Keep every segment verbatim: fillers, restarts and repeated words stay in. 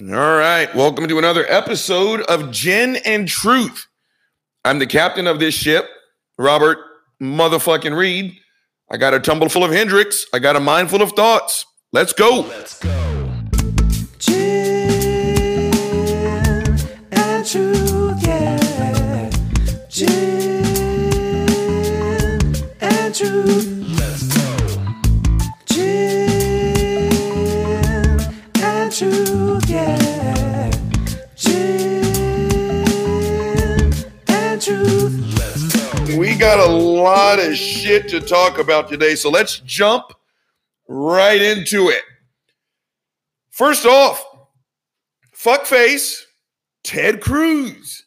All right, welcome to another episode of Gin and Truth. I'm the captain of this ship, Robert motherfucking Reed. I got a tumble full of Hendrix. I got a mind full of thoughts. Let's go. Let's go. Gin and Truth, yeah. Gin and Truth. Got a lot of shit to talk about today, so let's jump right into it. First off, fuckface Ted Cruz.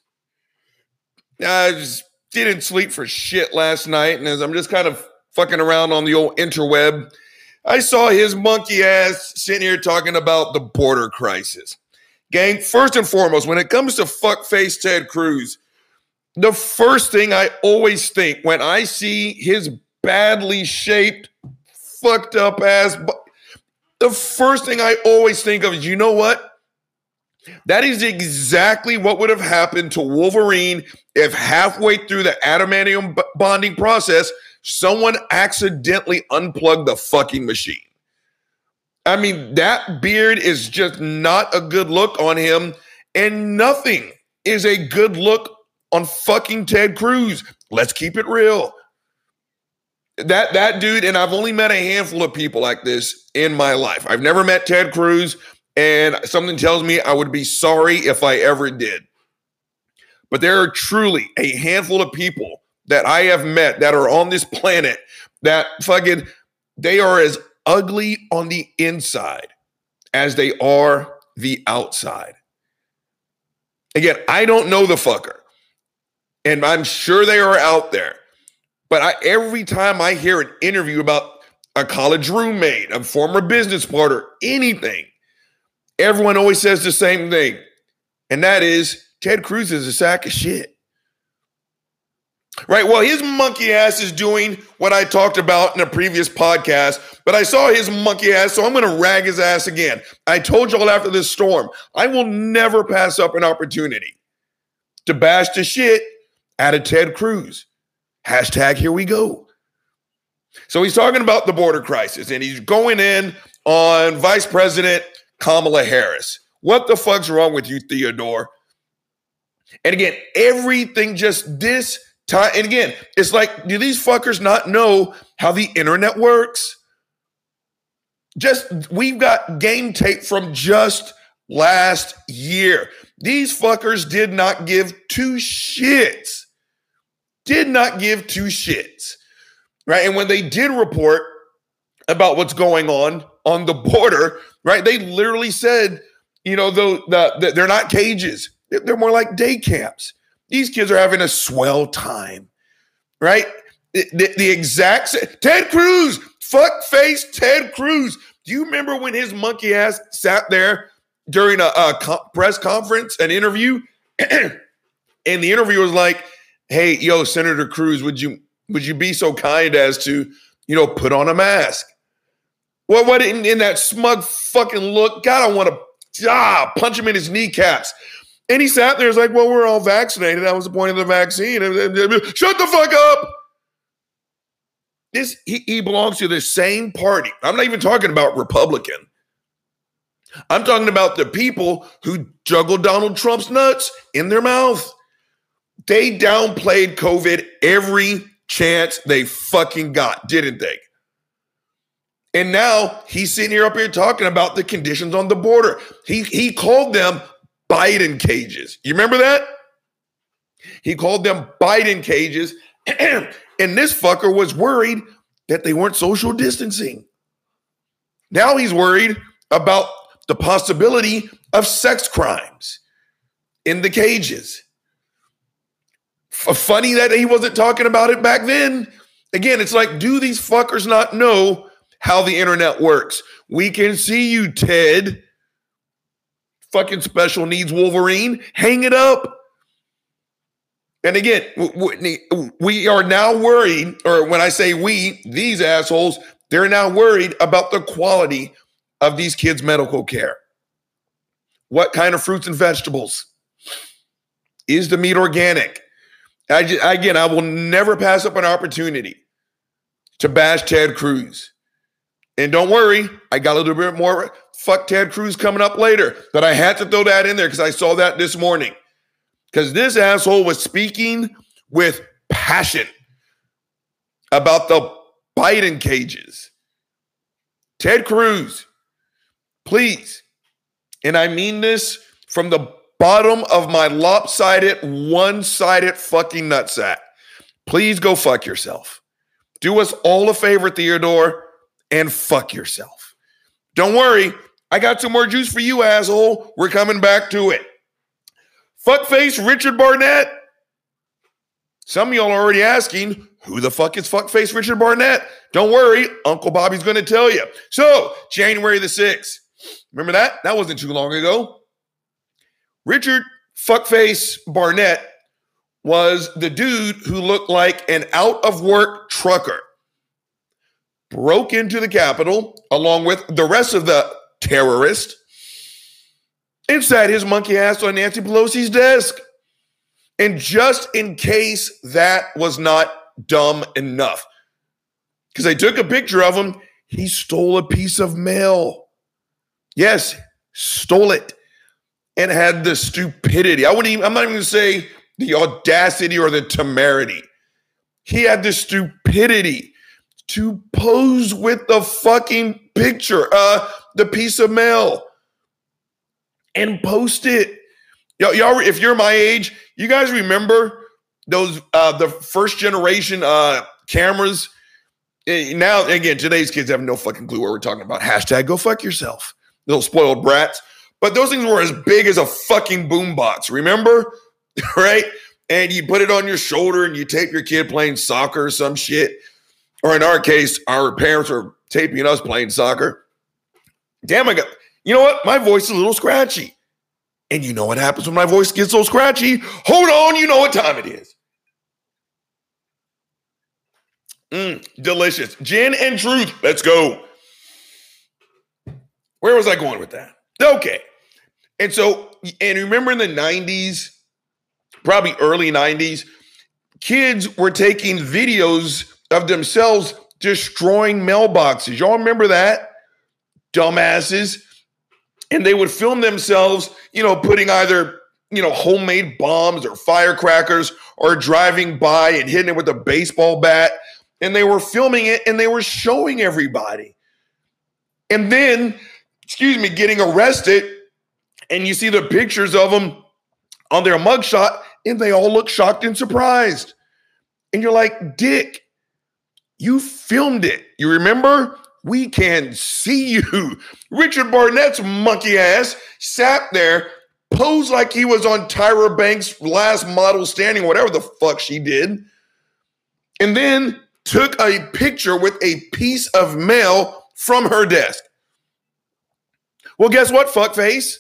I just didn't sleep for shit last night, and as I'm just kind of fucking around on the old interweb, I saw his monkey ass sitting here talking about the border crisis. Gang, first and foremost, when it comes to fuckface Ted Cruz, the first thing I always think when I see his badly shaped, fucked up ass, the first thing I always think of is, you know what? That is exactly what would have happened to Wolverine if halfway through the adamantium bonding process, someone accidentally unplugged the fucking machine. I mean, that beard is just not a good look on him, and nothing is a good look on fucking Ted Cruz. Let's keep it real. That that dude, and I've only met a handful of people like this in my life. I've never met Ted Cruz, and something tells me I would be sorry if I ever did. But there are truly a handful of people that I have met that are on this planet that fucking, they are as ugly on the inside as they are the outside. Again, I don't know the fucker. And I'm sure they are out there. But I, every time I hear an interview about a college roommate, a former business partner, anything, everyone always says the same thing. And that is, Ted Cruz is a sack of shit. Right? Well, his monkey ass is doing what I talked about in a previous podcast, but I saw his monkey ass, so I'm going to rag his ass again. I told y'all after this storm, I will never pass up an opportunity to bash the shit out of Ted Cruz. Hashtag here we go. So he's talking about the border crisis, and he's going in on Vice President Kamala Harris. What the fuck's wrong with you, Theodore? And again, everything just this time. And again, it's like, do these fuckers not know how the internet works? Just, we've got game tape from just last year. These fuckers did not give two shits. Did not give two shits, right? And when they did report about what's going on on the border, right, they literally said, you know, the, the, the, they're not cages. They're more like day camps. These kids are having a swell time, right? The, the, the exact same. Ted Cruz, fuckface Ted Cruz. Do you remember when his monkey ass sat there during a, a co- press conference, an interview, and the interviewer was like, hey, yo, Senator Cruz, would you would you be so kind as to, you know, put on a mask? Well, what in, in that smug fucking look? God, I want to ah, punch him in his kneecaps. And he sat there, was like, well, we're all vaccinated. That was the point of the vaccine. Shut the fuck up. This he, he belongs to the same party. I'm not even talking about Republican. I'm talking about the people who juggled Donald Trump's nuts in their mouth. They downplayed COVID every chance they fucking got, didn't they? And now he's sitting here up here talking about the conditions on the border. He he called them Biden cages. You remember that? He called them Biden cages. And this fucker was worried that they weren't social distancing. Now he's worried about the possibility of sex crimes in the cages. F- funny that he wasn't talking about it back then. Again, it's like, do these fuckers not know how the internet works? We can see you, Ted. Fucking special needs Wolverine. Hang it up. And again, w- w- we are now worried, or when I say we, these assholes, they're now worried about the quality of these kids' medical care. What kind of fruits and vegetables? Is the meat organic? I just, again, I will never pass up an opportunity to bash Ted Cruz. And don't worry, I got a little bit more fuck Ted Cruz coming up later, but I had to throw that in there because I saw that this morning. Because this asshole was speaking with passion about the Biden cages. Ted Cruz, please, and I mean this from the bottom of my lopsided, one-sided fucking nutsack, please go fuck yourself. Do us all a favor, Theodore, and fuck yourself. Don't worry, I got some more juice for you, asshole. We're coming back to it. Fuckface Richard Barnett. Some of y'all are already asking, who the fuck is fuckface Richard Barnett? Don't worry, Uncle Bobby's going to tell you. So, January the sixth. Remember that? That wasn't too long ago. Richard fuckface Barnett was the dude who looked like an out-of-work trucker. Broke into the Capitol along with the rest of the terrorists and sat his monkey ass on Nancy Pelosi's desk. And just in case that was not dumb enough, because they took a picture of him, he stole a piece of mail. Yes, stole it. And had the stupidity. I wouldn't even, I'm not even going to say the audacity or the temerity. He had the stupidity to pose with the fucking picture, uh, the piece of mail, and post it. Y'all, y'all, if you're my age, you guys remember those uh, the first generation uh, cameras. Now, again, today's kids have no fucking clue what we're talking about. Hashtag go fuck yourself, little spoiled brats. But those things were as big as a fucking boombox, remember? Right? And you put it on your shoulder and you tape your kid playing soccer or some shit. Or in our case, our parents were taping us playing soccer. Damn, I got, you know what? My voice is a little scratchy. And you know what happens when my voice gets so scratchy? Hold on, you know what time it is. Mmm, delicious. Gin and Truth, let's go. Where was I going with that? Okay. And so, and remember in the nineties, probably early nineties, kids were taking videos of themselves destroying mailboxes. Y'all remember that? Dumbasses. And they would film themselves, you know, putting either, you know, homemade bombs or firecrackers or driving by and hitting it with a baseball bat. And they were filming it and they were showing everybody. And then, excuse me, getting arrested, and you see the pictures of them on their mugshot, and they all look shocked and surprised. And you're like, Dick, you filmed it. You remember? We can see you. Richard Barnett's monkey ass sat there, posed like he was on Tyra Banks' Last Model Standing, whatever the fuck she did, and then took a picture with a piece of mail from her desk. Well, guess what, fuckface?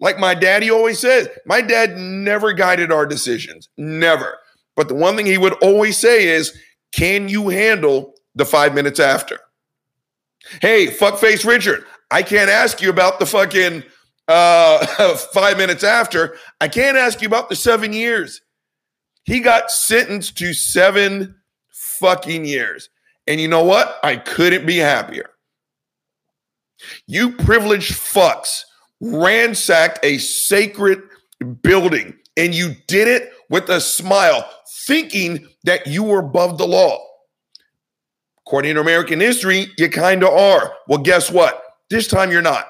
Like my daddy always says, my dad never guided our decisions, never. But the one thing he would always say is, can you handle the five minutes after? Hey, fuckface Richard, I can't ask you about the fucking uh, five minutes after. I can't ask you about the seven years. He got sentenced to seven fucking years. And you know what? I couldn't be happier. You privileged fucks ransacked a sacred building, and you did it with a smile, thinking that you were above the law. According to American history, you kind of are. Well, guess what? This time you're not.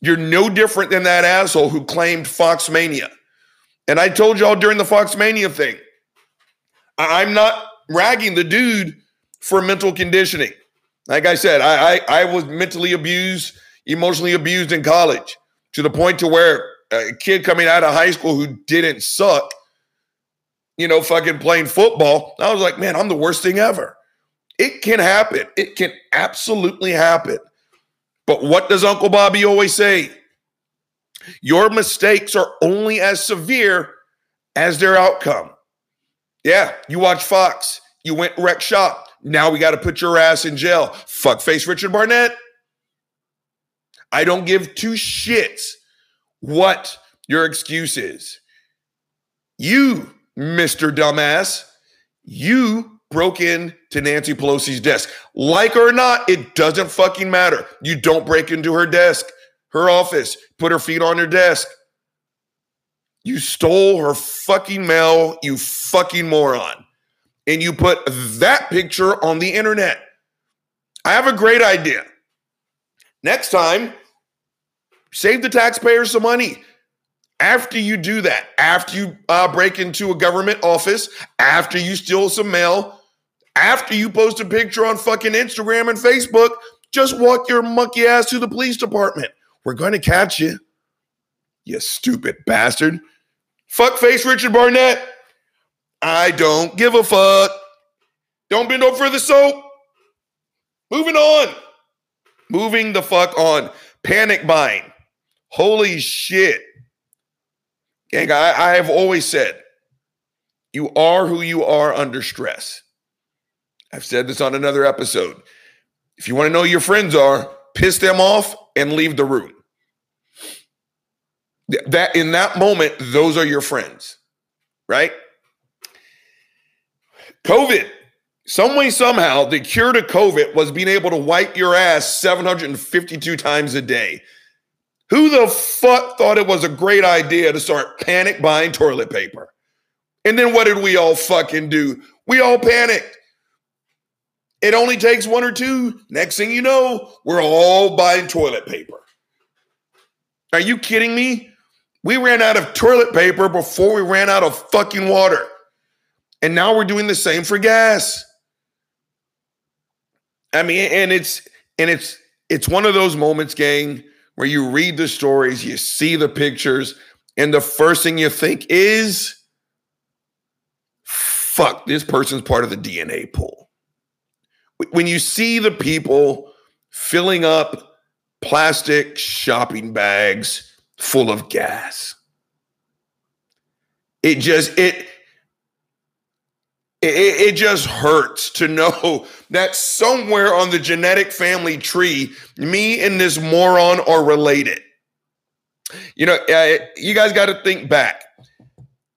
You're no different than that asshole who claimed Foxmania. And I told y'all during the Foxmania thing, I- I'm not ragging the dude for mental conditioning. Like I said, I, I I was mentally abused, emotionally abused in college to the point to where a kid coming out of high school who didn't suck, you know, fucking playing football, I was like, man, I'm the worst thing ever. It can happen. It can absolutely happen. But what does Uncle Bobby always say? Your mistakes are only as severe as their outcome. Yeah, you watch Fox. You went wreck shop. Now we got to put your ass in jail. Fuckface Richard Barnett. I don't give two shits what your excuse is. You, Mister Dumbass, you broke into Nancy Pelosi's desk. Like or not, it doesn't fucking matter. You don't break into her desk, her office, put her feet on her desk. You stole her fucking mail, you fucking moron. And you put that picture on the internet. I have a great idea. Next time, save the taxpayers some money. After you do that, after you uh, break into a government office, after you steal some mail, after you post a picture on fucking Instagram and Facebook, just walk your monkey ass to the police department. We're going to catch you, you stupid bastard. Fuckface Richard Barnett. I don't give a fuck. Don't bend over for the soap. Moving on. Moving the fuck on. Panic buying. Holy shit. Gang, I, I have always said, you are who you are under stress. I've said this on another episode. If you want to know who your friends are, piss them off and leave the room. That in that moment, those are your friends, right? COVID. Some way, somehow, the cure to COVID was being able to wipe your ass seven hundred fifty-two times a day. Who the fuck thought it was a great idea to start panic buying toilet paper? And then what did we all fucking do? We all panicked. It only takes one or two. Next thing you know, we're all buying toilet paper. Are you kidding me? We ran out of toilet paper before we ran out of fucking water. And now we're doing the same for gas. I mean, and it's and it's it's one of those moments, gang, where you read the stories, you see the pictures, and the first thing you think is, fuck, this person's part of the D N A pool. When you see the people filling up plastic shopping bags full of gas, it just, it, it, it just hurts to know that somewhere on the genetic family tree, me and this moron are related. You know, uh, you guys got to think back.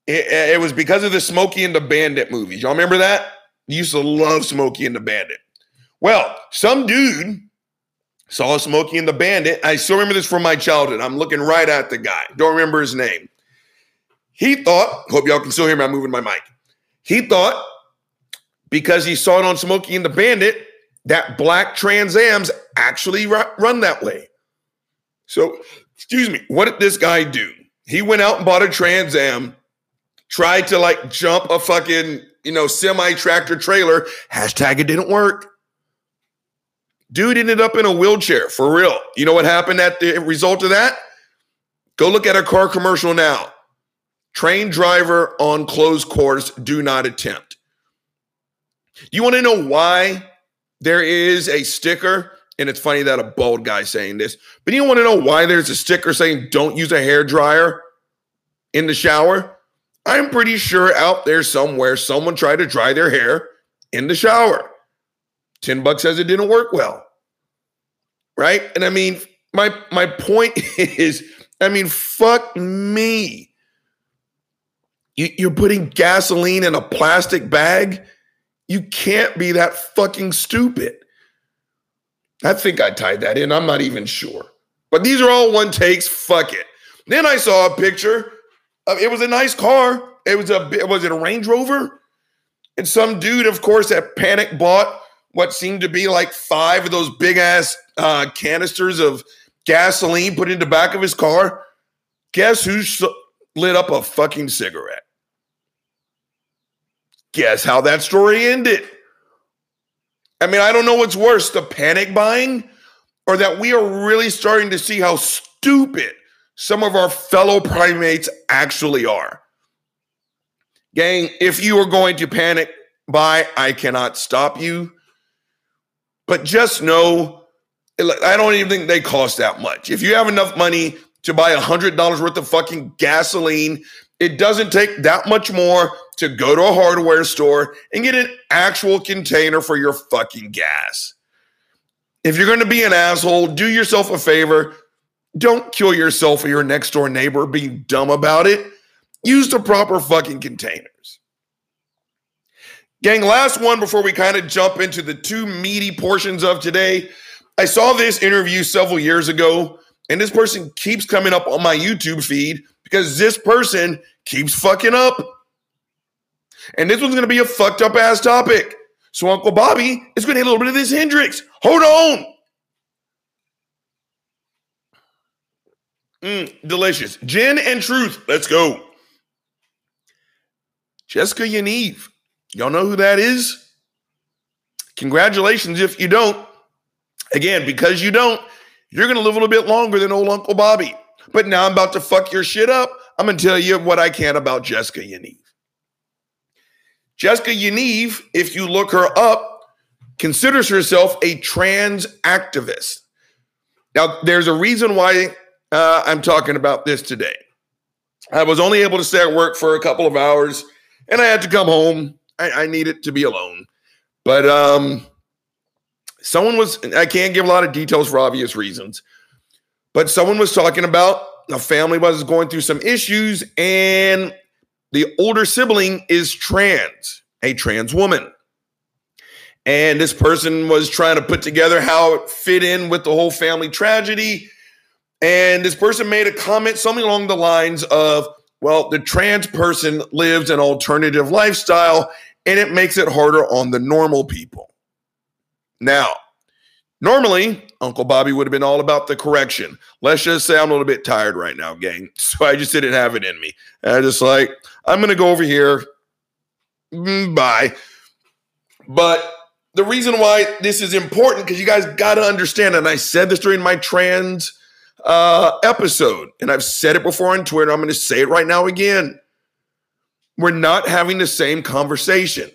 It, it was because of the Smokey and the Bandit movies. Y'all remember that? You used to love Smokey and the Bandit. Well, some dude saw Smokey and the Bandit. I still remember this from my childhood. I'm looking right at the guy. Don't remember his name. He thought, hope y'all can still hear me. I'm moving my mic. He thought, because he saw it on Smokey and the Bandit, that black Trans Ams actually run that way. So, excuse me, what did this guy do? He went out and bought a Trans Am, tried to like jump a fucking, you know, semi-tractor trailer. Hashtag it didn't work. Dude ended up in a wheelchair, for real. You know what happened at the result of that? Go look at a car commercial now. Train driver on closed course, do not attempt. You want to know why there is a sticker? And it's funny that a bald guy saying this, but you want to know why there's a sticker saying don't use a hairdryer in the shower? I'm pretty sure out there somewhere, someone tried to dry their hair in the shower. ten bucks says it didn't work well, right? And I mean, my, my point is, I mean, fuck me. You're putting gasoline in a plastic bag? You can't be that fucking stupid. I think I tied that in. I'm not even sure. But these are all one takes. Fuck it. Then I saw a picture. Of, it was a nice car. It was a, was it a Range Rover? And some dude, of course, that panic bought what seemed to be like five of those big-ass uh, canisters of gasoline put in the back of his car. Guess who sh- lit up a fucking cigarette? Guess how that story ended. I mean, I don't know what's worse, the panic buying or that we are really starting to see how stupid some of our fellow primates actually are. Gang, if you are going to panic buy, I cannot stop you. But just know, I don't even think they cost that much. If you have enough money to buy one hundred dollars worth of fucking gasoline, it doesn't take that much more to go to a hardware store and get an actual container for your fucking gas. If you're going to be an asshole, do yourself a favor. Don't kill yourself or your next door neighbor being dumb about it. Use the proper fucking containers. Gang, last one before we kind of jump into the two meaty portions of today. I saw this interview several years ago, and this person keeps coming up on my YouTube feed because this person keeps fucking up. And this one's going to be a fucked up ass topic. So Uncle Bobby is going to hit a little bit of this Hendrix. Hold on. Mm, delicious. Gin and Truth. Let's go. Jessica Yaniv. Y'all know who that is? Congratulations if you don't. Again, because you don't, you're going to live a little bit longer than old Uncle Bobby. But now I'm about to fuck your shit up. I'm going to tell you what I can about Jessica Yaniv. Jessica Yaniv, if you look her up, considers herself a trans activist. Now, there's a reason why uh, I'm talking about this today. I was only able to stay at work for a couple of hours, and I had to come home. I, I needed to be alone. But um, someone was, I can't give a lot of details for obvious reasons, but someone was talking about a family was going through some issues, and the older sibling is trans, a trans woman. And this person was trying to put together how it fit in with the whole family tragedy. And this person made a comment, something along the lines of, well, the trans person lives an alternative lifestyle and it makes it harder on the normal people. Now, normally, Uncle Bobby would have been all about the correction. Let's just say I'm a little bit tired right now, gang. So I just didn't have it in me. And I just like, I'm going to go over here. Bye. But the reason why this is important, because you guys got to understand, and I said this during my trans uh, episode, and I've said it before on Twitter. I'm going to say it right now again. We're not having the same conversation.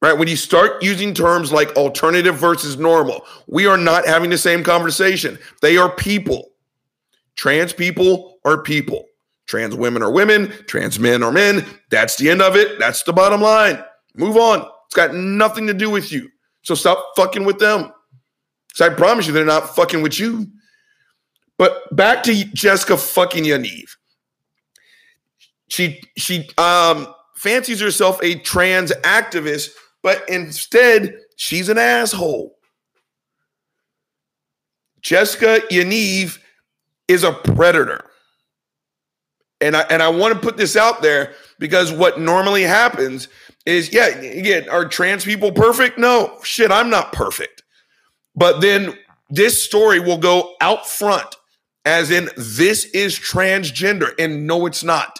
Right? When you start using terms like alternative versus normal, we are not having the same conversation. They are people. Trans people are people. Trans women are women. Trans men are men. That's the end of it. That's the bottom line. Move on. It's got nothing to do with you. So stop fucking with them. So I promise you they're not fucking with you. But back to Jessica fucking Yaniv. She, she um, fancies herself a trans activist, but instead she's an asshole. Jessica Yaniv is a predator. And I, and I want to put this out there because what normally happens is, yeah, again, are trans people perfect? No, shit, I'm not perfect. But then this story will go out front as in this is transgender, and no, it's not.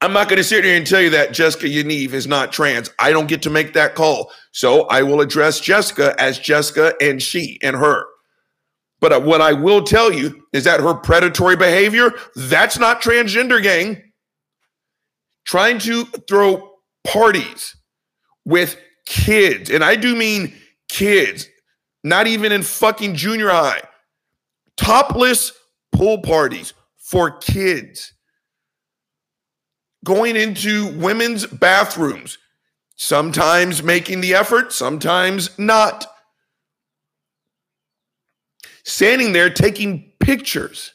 I'm not going to sit here and tell you that Jessica Yaniv is not trans. I don't get to make that call. So I will address Jessica as Jessica and she and her. But what I will tell you is that her predatory behavior, that's not transgender, gang. Trying to throw parties with kids, and I do mean kids, not even in fucking junior high, topless pool parties for kids, going into women's bathrooms, sometimes making the effort, sometimes not, standing there taking pictures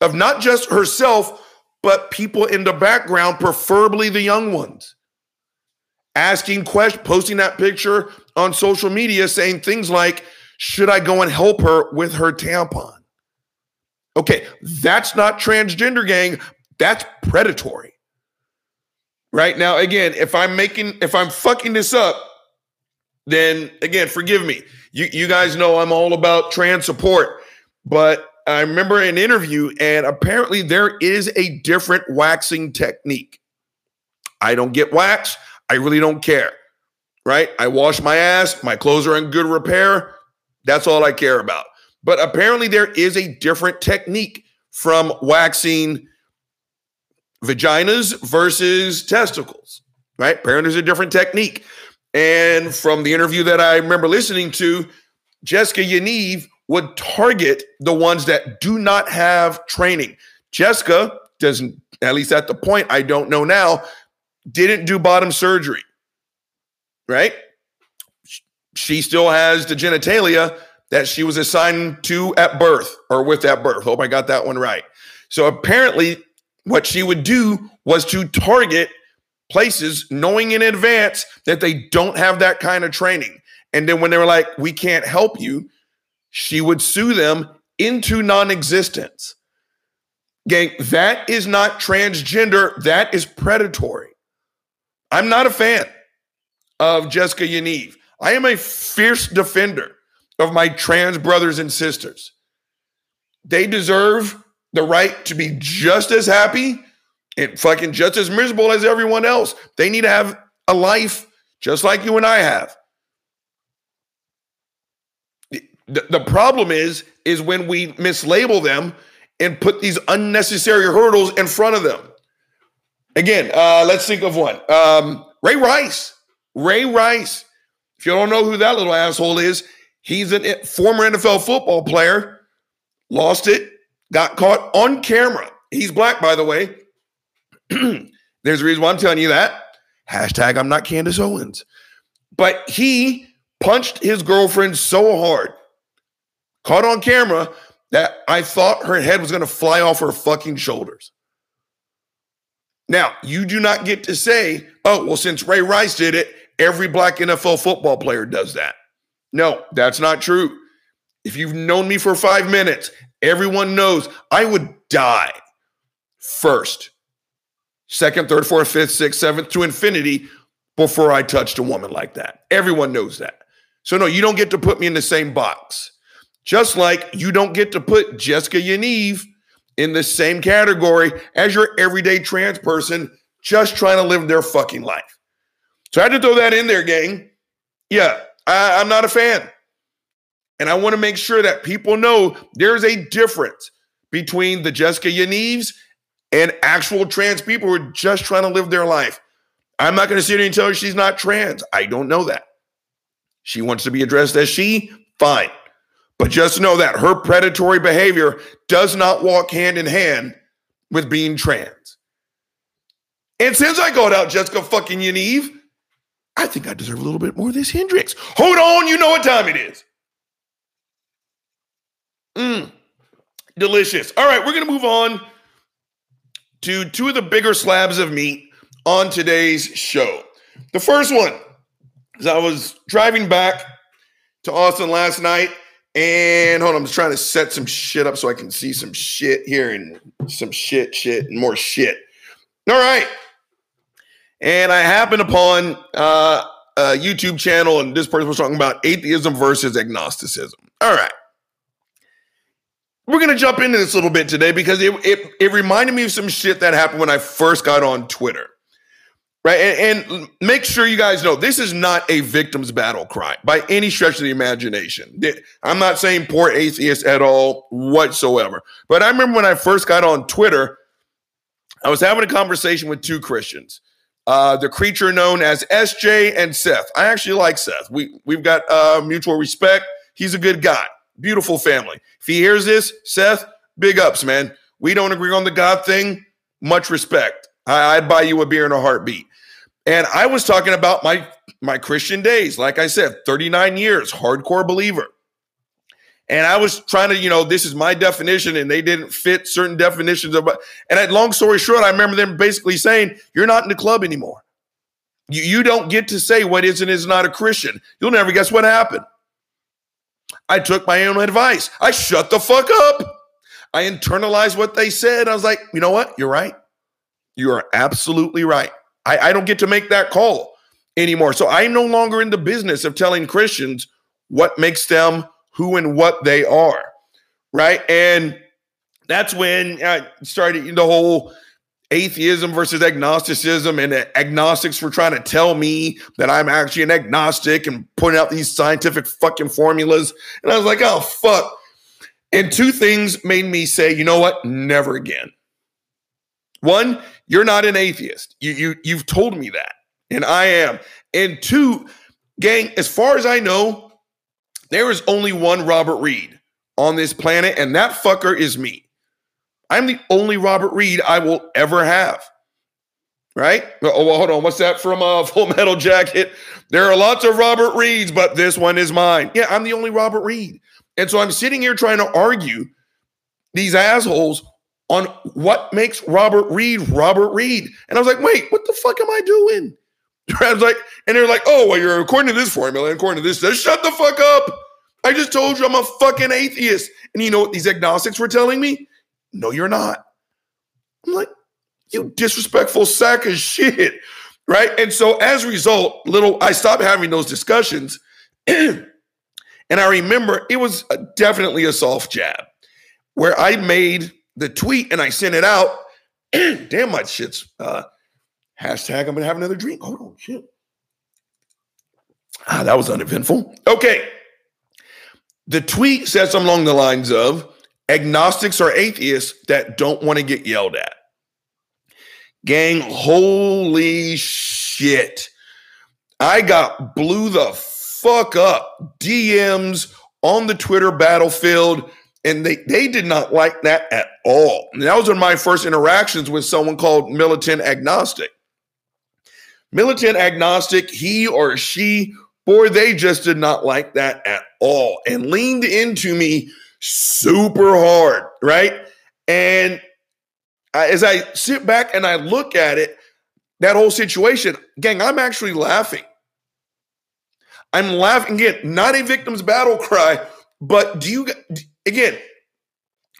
of not just herself, but people in the background, preferably the young ones, asking questions, posting that picture on social media, saying things like, should I go and help her with her tampon? Okay, that's not transgender, gang. That's predatory. Right now, again, if I'm making, if I'm fucking this up, then again, forgive me. You, you guys know I'm all about trans support, but I remember an interview, and apparently there is a different waxing technique. I don't get waxed. I really don't care, right? I wash my ass. My clothes are in good repair. That's all I care about. But apparently there is a different technique from waxing vaginas versus testicles, right? Apparently there's a different technique. And from the interview that I remember listening to, Jessica Yaniv would target the ones that do not have training. Jessica doesn't, at least at the point, I don't know now, didn't do bottom surgery, right? She still has the genitalia that she was assigned to at birth or with at birth. Hope I got that one right. So apparently what she would do was to target places knowing in advance that they don't have that kind of training. And then when they were like, we can't help you, she would sue them into non-existence. Gang, that is not transgender. That is predatory. I'm not a fan of Jessica Yaniv. I am a fierce defender of my trans brothers and sisters. They deserve the right to be just as happy and fucking just as miserable as everyone else. They need to have a life just like you and I have. The, the problem is, is when we mislabel them and put these unnecessary hurdles in front of them. Again, uh, let's think of one. Um, Ray Rice. Ray Rice. If you don't know who that little asshole is, he's a former N F L football player, lost it, got caught on camera. He's black, by the way. There's a reason why I'm telling you that. Hashtag I'm not Candace Owens. But he punched his girlfriend so hard, caught on camera, that I thought her head was going to fly off her fucking shoulders. Now, you do not get to say, oh, well, since Ray Rice did it, every black N F L football player does that. No, that's not true. If you've known me for five minutes, everyone knows I would die first, second, third, fourth, fifth, sixth, seventh, to infinity before I touched a woman like that. Everyone knows that. So no, you don't get to put me in the same box. Just like you don't get to put Jessica Yaniv in the same category as your everyday trans person just trying to live their fucking life. So I had to throw that in there, gang. Yeah, I, I'm not a fan. And I want to make sure that people know there's a difference between the Jessica Yanivs and actual trans people who are just trying to live their life. I'm not going to sit here and tell her she's not trans. I don't know that. She wants to be addressed as she, fine. But just know that her predatory behavior does not walk hand in hand with being trans. And since I called out Jessica fucking Yaniv, I think I deserve a little bit more of this Hendrix. Hold on, you know what time it is. Mmm, delicious. All right, we're going to move on to two of the bigger slabs of meat on today's show. The first one is I was driving back to Austin last night. And hold on, I'm just trying to set some shit up so I can see some shit here and some shit, shit, and more shit. All right. And I happened upon uh, a YouTube channel, and this person was talking about atheism versus agnosticism. All right. We're going to jump into this a little bit today because it, it, it reminded me of some shit that happened when I first got on Twitter. Right, and, and make sure you guys know this is not a victim's battle cry by any stretch of the imagination. I'm not saying poor atheists at all whatsoever. But I remember when I first got on Twitter, I was having a conversation with two Christians, uh, the creature known as S J and Seth. I actually like Seth. We, we've got uh, mutual respect. He's a good guy. Beautiful family. If he hears this, Seth, big ups, man. We don't agree on the God thing. Much respect. I, I'd buy you a beer in a heartbeat. And I was talking about my, my Christian days. Like I said, thirty-nine years, hardcore believer. And I was trying to, you know, this is my definition, and they didn't fit certain definitions of. And I, long story short, I remember them basically saying, you're not in the club anymore. You, you don't get to say what is and is not a Christian. You'll never guess what happened. I took my own advice. I shut the fuck up. I internalized what they said. I was like, you know what? You're right. You are absolutely right. I, I don't get to make that call anymore. So I'm no longer in the business of telling Christians what makes them who and what they are, right? And that's when I started the whole atheism versus agnosticism, and agnostics were trying to tell me that I'm actually an agnostic and putting out these scientific fucking formulas. And I was like, oh, fuck. And two things made me say, you know what? Never again. One, you're not an atheist. You, you, you've told me that, and I am. And two, gang, as far as I know, there is only one Robert Reed on this planet, and that fucker is me. I'm the only Robert Reed I will ever have, right? Oh, well, hold on. What's that from uh, Full Metal Jacket? There are lots of Robert Reeds, but this one is mine. Yeah, I'm the only Robert Reed. And so I'm sitting here trying to argue these assholes on what makes Robert Reed Robert Reed. And I was like, wait, what the fuck am I doing? I was like, and they're like, oh, well, you're according to this formula, according to this, shut the fuck up. I just told you I'm a fucking atheist. And you know what these agnostics were telling me? No, you're not. I'm like, you disrespectful sack of shit, right? And so as a result, little, I stopped having those discussions. And I remember it was a, definitely a soft jab where I made the tweet and I sent it out. Damn, my shit's uh, hashtag I'm going to have another drink. Hold on, shit. Ah, that was uneventful. Okay. The tweet says something along the lines of, agnostics are atheists that don't want to get yelled at. Gang, holy shit. I got blew the fuck up. D Ms on the Twitter battlefield, and they, they did not like that at all. And that was one of my first interactions with someone called Militant Agnostic. Militant Agnostic, he or she, boy, they just did not like that at all and leaned into me super hard, right? And I, as I sit back and I look at it, that whole situation, gang, I'm actually laughing. I'm laughing, again, not a victim's battle cry, but do you, again,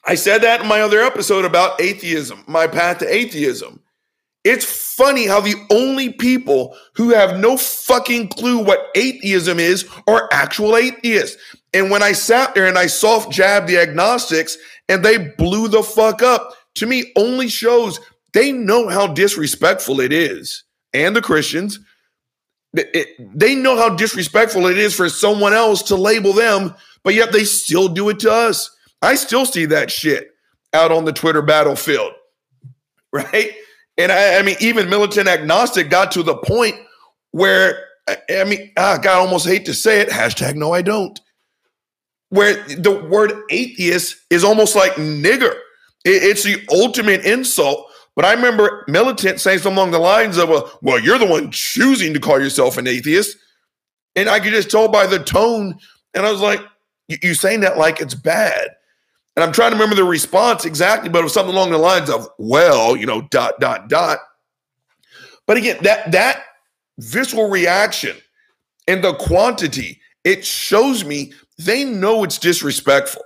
I said that in my other episode about atheism, my path to atheism. It's funny how the only people who have no fucking clue what atheism is are actual atheists. And when I sat there and I soft jabbed the agnostics and they blew the fuck up, to me only shows they know how disrespectful it is. And the Christians, it, it, they know how disrespectful it is for someone else to label them, but yet they still do it to us. I still see that shit out on the Twitter battlefield, right? And I, I mean, even Militant Agnostic got to the point where, I, I mean, ah, God, I almost hate to say it, hashtag no I don't, where the word atheist is almost like nigger. It, it's the ultimate insult. But I remember Militant saying something along the lines of, well, well, you're the one choosing to call yourself an atheist. And I could just tell by the tone. And I was like, you saying that like it's bad. And I'm trying to remember the response exactly, but it was something along the lines of, well, you know, dot, dot, dot. But again, that that visceral reaction and the quantity, it shows me they know it's disrespectful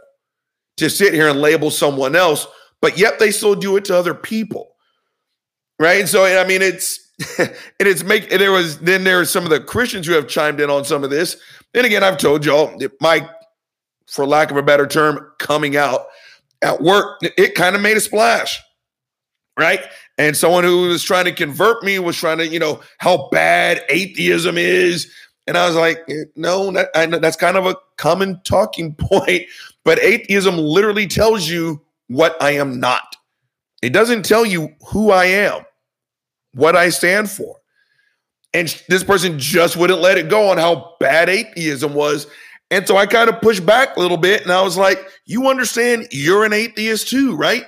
to sit here and label someone else, but yet they still do it to other people, right? And so, I mean, it's, and it's make, and there was, then there are some of the Christians who have chimed in on some of this. And again, I've told y'all, my, for lack of a better term, coming out at work, it kind of made a splash, right? And someone who was trying to convert me was trying to, you know, how bad atheism is. And I was like, no, that, I know that's kind of a common talking point, but atheism literally tells you what I am not. It doesn't tell you who I am, what I stand for. And this person just wouldn't let it go on how bad atheism was. And so I kind of pushed back a little bit, and I was like, you understand you're an atheist too, right?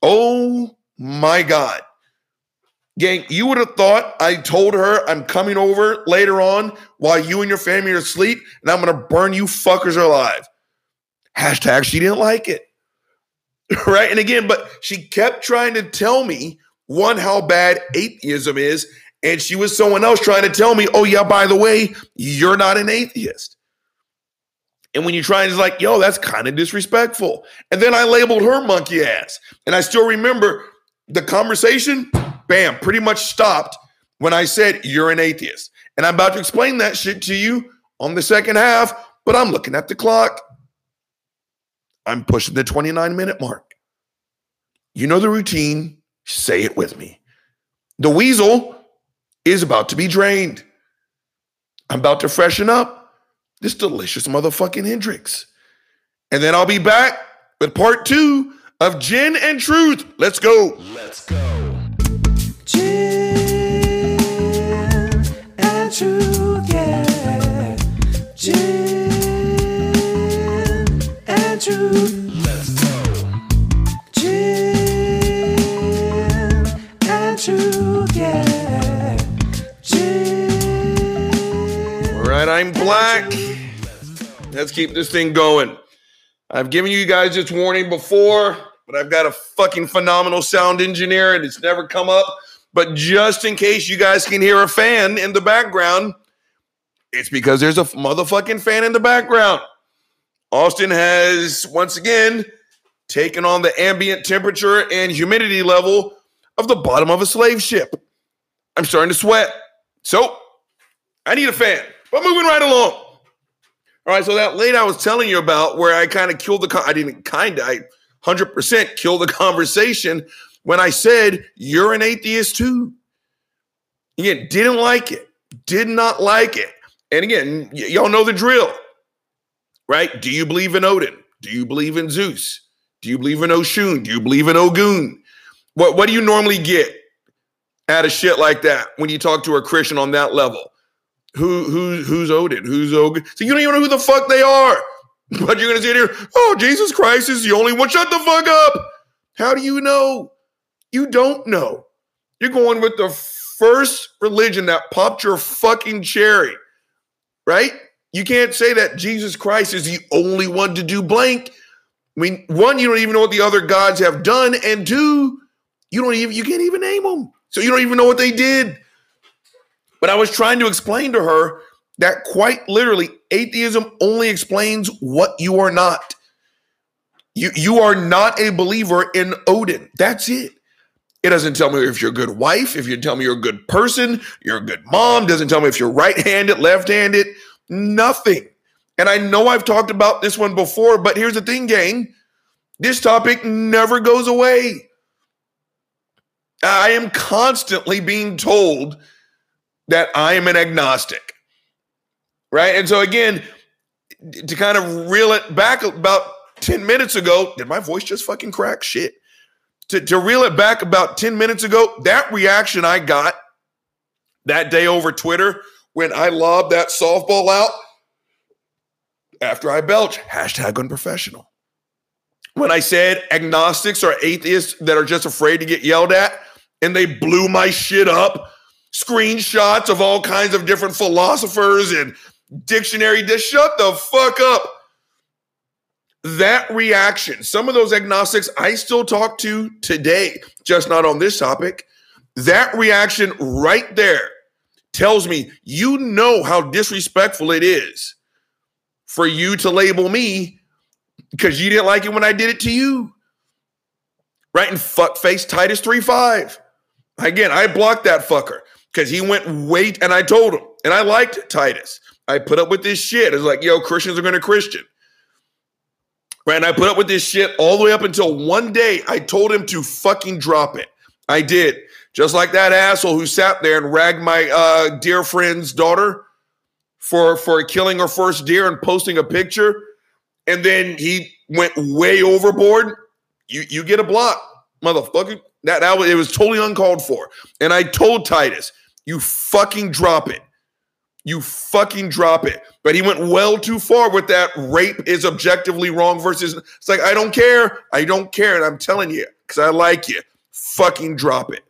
Oh, my God. Gang, you would have thought I told her I'm coming over later on while you and your family are asleep, and I'm going to burn you fuckers alive. Hashtag she didn't like it. Right? And again, but she kept trying to tell me, one, how bad atheism is, and she was someone else trying to tell me, oh, yeah, by the way, you're not an atheist. And when you try and it's like, yo, that's kind of disrespectful. And then I labeled her monkey ass. And I still remember the conversation, bam, pretty much stopped when I said, you're an atheist. And I'm about to explain that shit to you on the second half, but I'm looking at the clock. I'm pushing the twenty-nine minute mark. You know the routine. Say it with me. The weasel is about to be drained. I'm about to freshen up this delicious motherfucking Hendrix. And then I'll be back with part two of Gin and Truth. Let's go. Let's go. Gin and Truth, yeah. Gin and Truth. Let's go. Gin and Truth, yeah. Gin. All right, I'm black. Let's keep this thing going. I've given you guys this warning before, but I've got a fucking phenomenal sound engineer and it's never come up. But just in case you guys can hear a fan in the background, it's because there's a motherfucking fan in the background. Austin has, once again, taken on the ambient temperature and humidity level of the bottom of a slave ship. I'm starting to sweat. So, I need a fan. But moving right along. All right, so that late I was telling you about where I kind of killed the, con- I didn't kind of, I one hundred percent killed the conversation when I said, you're an atheist too. Again, didn't like it. Did not like it. And again, y- y'all know the drill, right? Do you believe in Odin? Do you believe in Zeus? Do you believe in Oshun? Do you believe in Ogun? What, what do you normally get out of shit like that when you talk to a Christian on that level? Who who who's Odin? Who's Ogun? So you don't even know who the fuck they are. But you're going to sit here, oh, Jesus Christ is the only one. Shut the fuck up. How do you know? You don't know. You're going with the first religion that popped your fucking cherry, right? You can't say that Jesus Christ is the only one to do blank. I mean, one, you don't even know what the other gods have done, and two, you don't even you can't even name them. So you don't even know what they did. But I was trying to explain to her that quite literally, atheism only explains what you are not. You you are not a believer in Odin. That's it. It doesn't tell me if you're a good wife, if you tell me you're a good person, you're a good mom, doesn't tell me if you're right-handed, left-handed, nothing. And I know I've talked about this one before, but here's the thing, gang. This topic never goes away. I am constantly being told that I am an agnostic, right? And so again, to kind of reel it back about ten minutes ago, did my voice just fucking crack? Shit. To, to reel it back about ten minutes ago, that reaction I got that day over Twitter when I lobbed that softball out, after I belch, hashtag unprofessional. When I said agnostics are atheists that are just afraid to get yelled at, and they blew my shit up, screenshots of all kinds of different philosophers and dictionary, just shut the fuck up. That reaction, some of those agnostics I still talk to today, just not on this topic. That reaction right there tells me you know how disrespectful it is for you to label me because you didn't like it when I did it to you. Right? And fuckface Titus three five. Again, I blocked that fucker because he went wait and I told him. And I liked Titus. I put up with this shit. It's like, yo, Christians are going to Christian. Right? And I put up with this shit all the way up until one day I told him to fucking drop it. I did. Just like that asshole who sat there and ragged my uh, dear friend's daughter for for killing her first deer and posting a picture, and then he went way overboard, you you get a block, motherfucker. That, that was, it was totally uncalled for. And I told Titus, you fucking drop it. You fucking drop it. But he went well too far with that rape is objectively wrong versus, it's like, I don't care. I don't care. And I'm telling you, because I like you. Fucking drop it.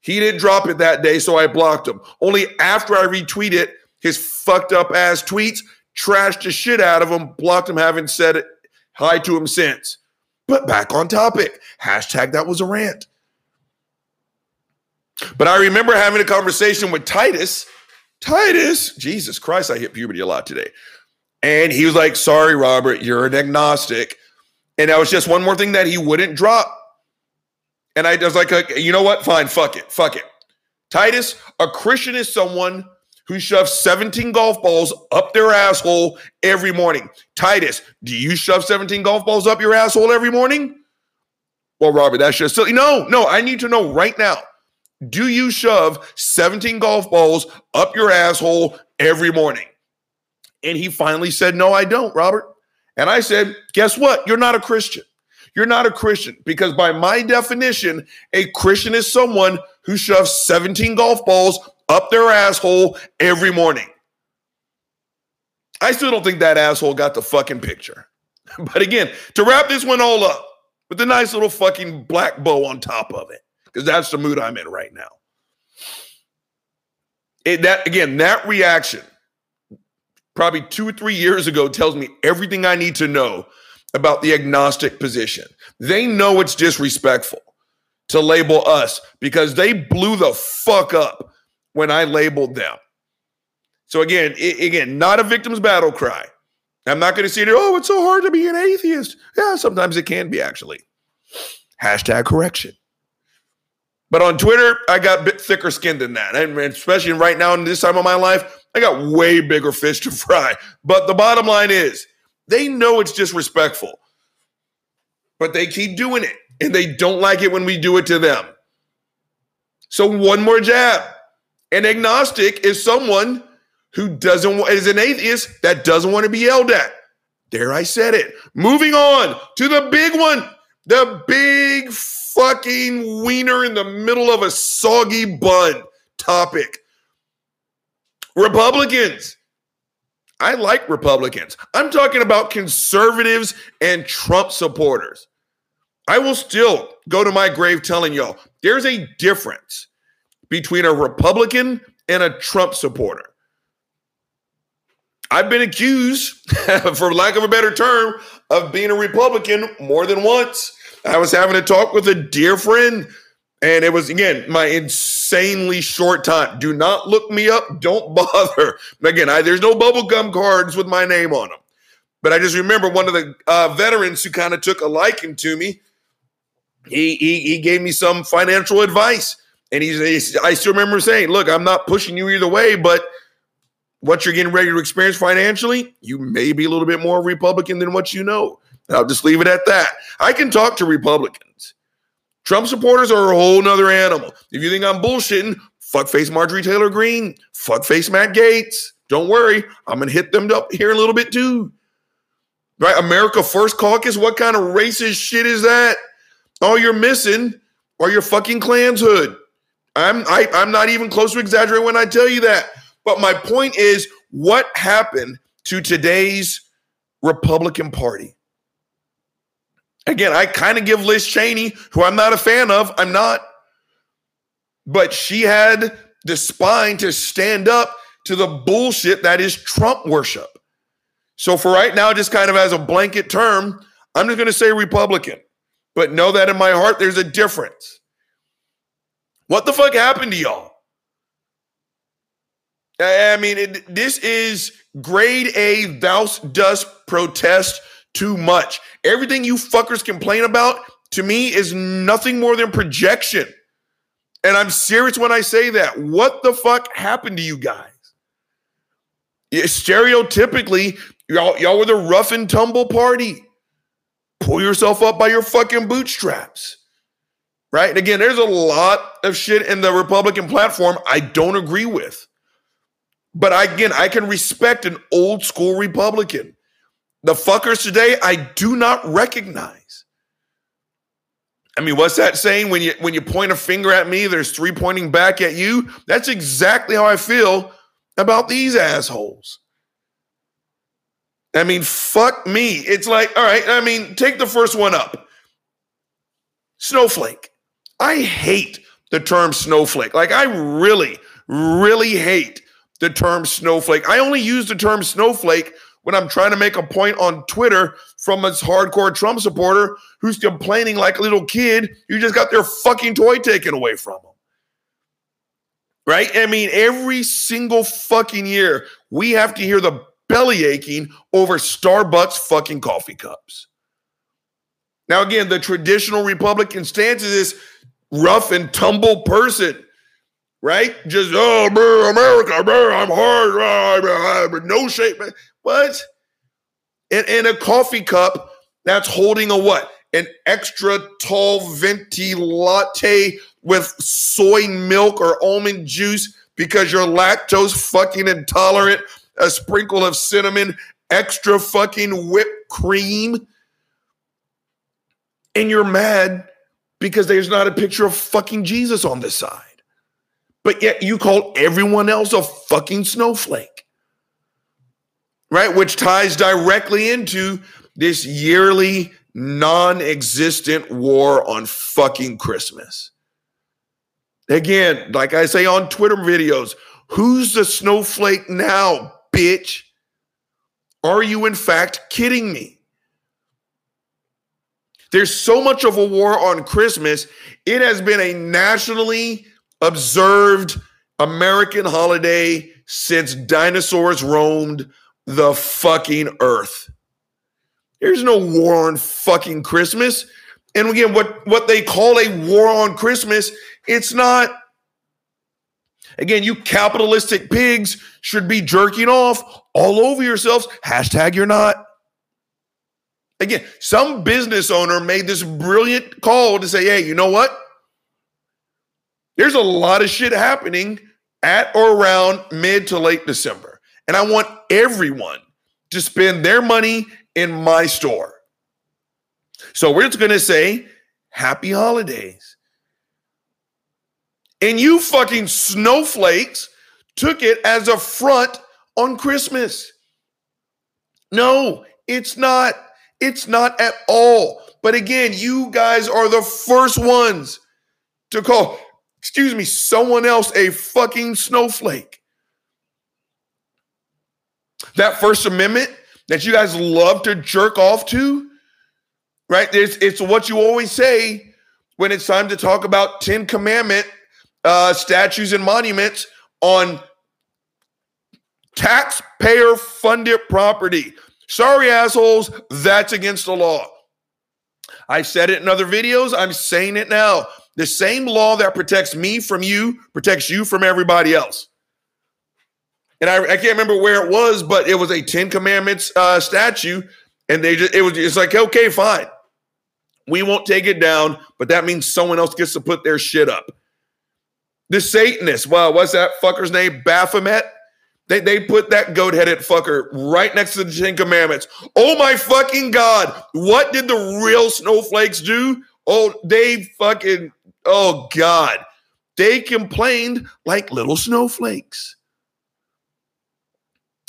He didn't drop it that day, so I blocked him. Only after I retweeted his fucked up ass tweets, trashed the shit out of him, blocked him, haven't said it, hi to him since. But back on topic, hashtag that was a rant. But I remember having a conversation with Titus. Titus, Jesus Christ, I hit puberty a lot today. And he was like, sorry, Robert, you're an agnostic. And that was just one more thing that he wouldn't drop. And I was like, you know what? Fine, fuck it, fuck it. Titus, a Christian is someone who shoves seventeen golf balls up their asshole every morning. Titus, do you shove seventeen golf balls up your asshole every morning? Well, Robert, that's just silly. No, no, I need to know right now. Do you shove seventeen golf balls up your asshole every morning? And he finally said, no, I don't, Robert. And I said, guess what? You're not a Christian. You're not a Christian because by my definition, a Christian is someone who shoves seventeen golf balls up their asshole every morning. I still don't think that asshole got the fucking picture. But again, to wrap this one all up with a nice little fucking black bow on top of it, because that's the mood I'm in right now. It, that again, that reaction probably two or three years ago tells me everything I need to know about the agnostic position. They know it's disrespectful to label us because they blew the fuck up when I labeled them. So again, it, again, not a victim's battle cry. I'm not going to sit here, oh, it's so hard to be an atheist. Yeah, sometimes it can be, actually. Hashtag correction. But on Twitter, I got a bit thicker skin than that. And especially right now in this time of my life, I got way bigger fish to fry. But the bottom line is, they know it's disrespectful. But they keep doing it. And they don't like it when we do it to them. So one more jab. An agnostic is someone who doesn't want, is an atheist that doesn't want to be yelled at. There, I said it. Moving on to the big one. The big fucking wiener in the middle of a soggy bun topic. Republicans. I like Republicans. I'm talking about conservatives and Trump supporters. I will still go to my grave telling y'all there's a difference between a Republican and a Trump supporter. I've been accused, for lack of a better term, of being a Republican more than once. I was having a talk with a dear friend, and it was, again, my insanely short time. Do not look me up. Don't bother. Again, I, there's no bubblegum cards with my name on them. But I just remember one of the uh, veterans who kind of took a liking to me, he, he, he gave me some financial advice. And he, he, I still remember saying, look, I'm not pushing you either way, but what you're getting ready to experience financially, you may be a little bit more Republican than what you know. And I'll just leave it at that. I can talk to Republicans. Trump supporters are a whole nother animal. If you think I'm bullshitting, fuckface Marjorie Taylor Greene, fuckface Matt Gaetz. Don't worry, I'm going to hit them up here a little bit too. Right? America First Caucus, what kind of racist shit is that? All you're missing are your fucking Klan's hood. I'm, I, I'm not even close to exaggerating when I tell you that. But my point is, what happened to today's Republican Party? Again, I kind of give Liz Cheney, who I'm not a fan of. I'm not. But she had the spine to stand up to the bullshit that is Trump worship. So for right now, just kind of as a blanket term, I'm just going to say Republican. But know that in my heart, there's a difference. What the fuck happened to y'all? I mean, it, this is grade A, thou dost protest too much. Everything you fuckers complain about, to me, is nothing more than projection. And I'm serious when I say that. What the fuck happened to you guys? Yeah, stereotypically, y'all, y'all were the rough and tumble party. Pull yourself up by your fucking bootstraps. Right? And again, there's a lot of shit in the Republican platform I don't agree with. But again, I can respect an old school Republican. The fuckers today, I do not recognize. I mean, what's that saying? When you when you point a finger at me, there's three pointing back at you. That's exactly how I feel about these assholes. I mean, fuck me. It's like, all right, I mean, take the first one up. Snowflake. I hate the term snowflake. Like, I really, really hate the term snowflake. I only use the term snowflake when I'm trying to make a point on Twitter from a hardcore Trump supporter who's complaining like a little kid who just got their fucking toy taken away from them. Right? I mean, every single fucking year, we have to hear the belly aching over Starbucks fucking coffee cups. Now, again, the traditional Republican stance is this rough and tumble person. Right? Just, oh, bro, America, bro, I'm hard, bro, I'm no shape. Bro. What? And, and a coffee cup that's holding a what? An extra tall venti latte with soy milk or almond juice because you're lactose fucking intolerant, a sprinkle of cinnamon, extra fucking whipped cream. And you're mad because there's not a picture of fucking Jesus on this side. But yet you call everyone else a fucking snowflake, right? Which ties directly into this yearly non-existent war on fucking Christmas. Again, like I say on Twitter videos, who's the snowflake now, bitch? Are you in fact kidding me? There's so much of a war on Christmas. It has been a nationally observed American holiday since dinosaurs roamed the fucking earth. There's no war on fucking Christmas. And again, what, what they call a war on Christmas, it's not. Again, you capitalistic pigs should be jerking off all over yourselves. Hashtag you're not. Again, some business owner made this brilliant call to say, hey, you know what? There's a lot of shit happening at or around mid to late December. And I want everyone to spend their money in my store. So we're just going to say, happy holidays. And you fucking snowflakes took it as a front on Christmas. No, it's not. It's not at all. But again, you guys are the first ones to call, excuse me, someone else a fucking snowflake. That First Amendment that you guys love to jerk off to, right? It's, it's what you always say when it's time to talk about Ten Commandment uh, statues and monuments on taxpayer-funded property. Sorry, assholes, that's against the law. I've said it in other videos. I'm saying it now. The same law that protects me from you protects you from everybody else. And I, I can't remember where it was, but it was a Ten Commandments uh, statue, and they just, it was it's like, okay, fine. We won't take it down, but that means someone else gets to put their shit up. The Satanists, wow, what's that fucker's name? Baphomet? They, they put that goat-headed fucker right next to the Ten Commandments. Oh, my fucking God. What did the real snowflakes do? Oh, they fucking, oh, God. They complained like little snowflakes.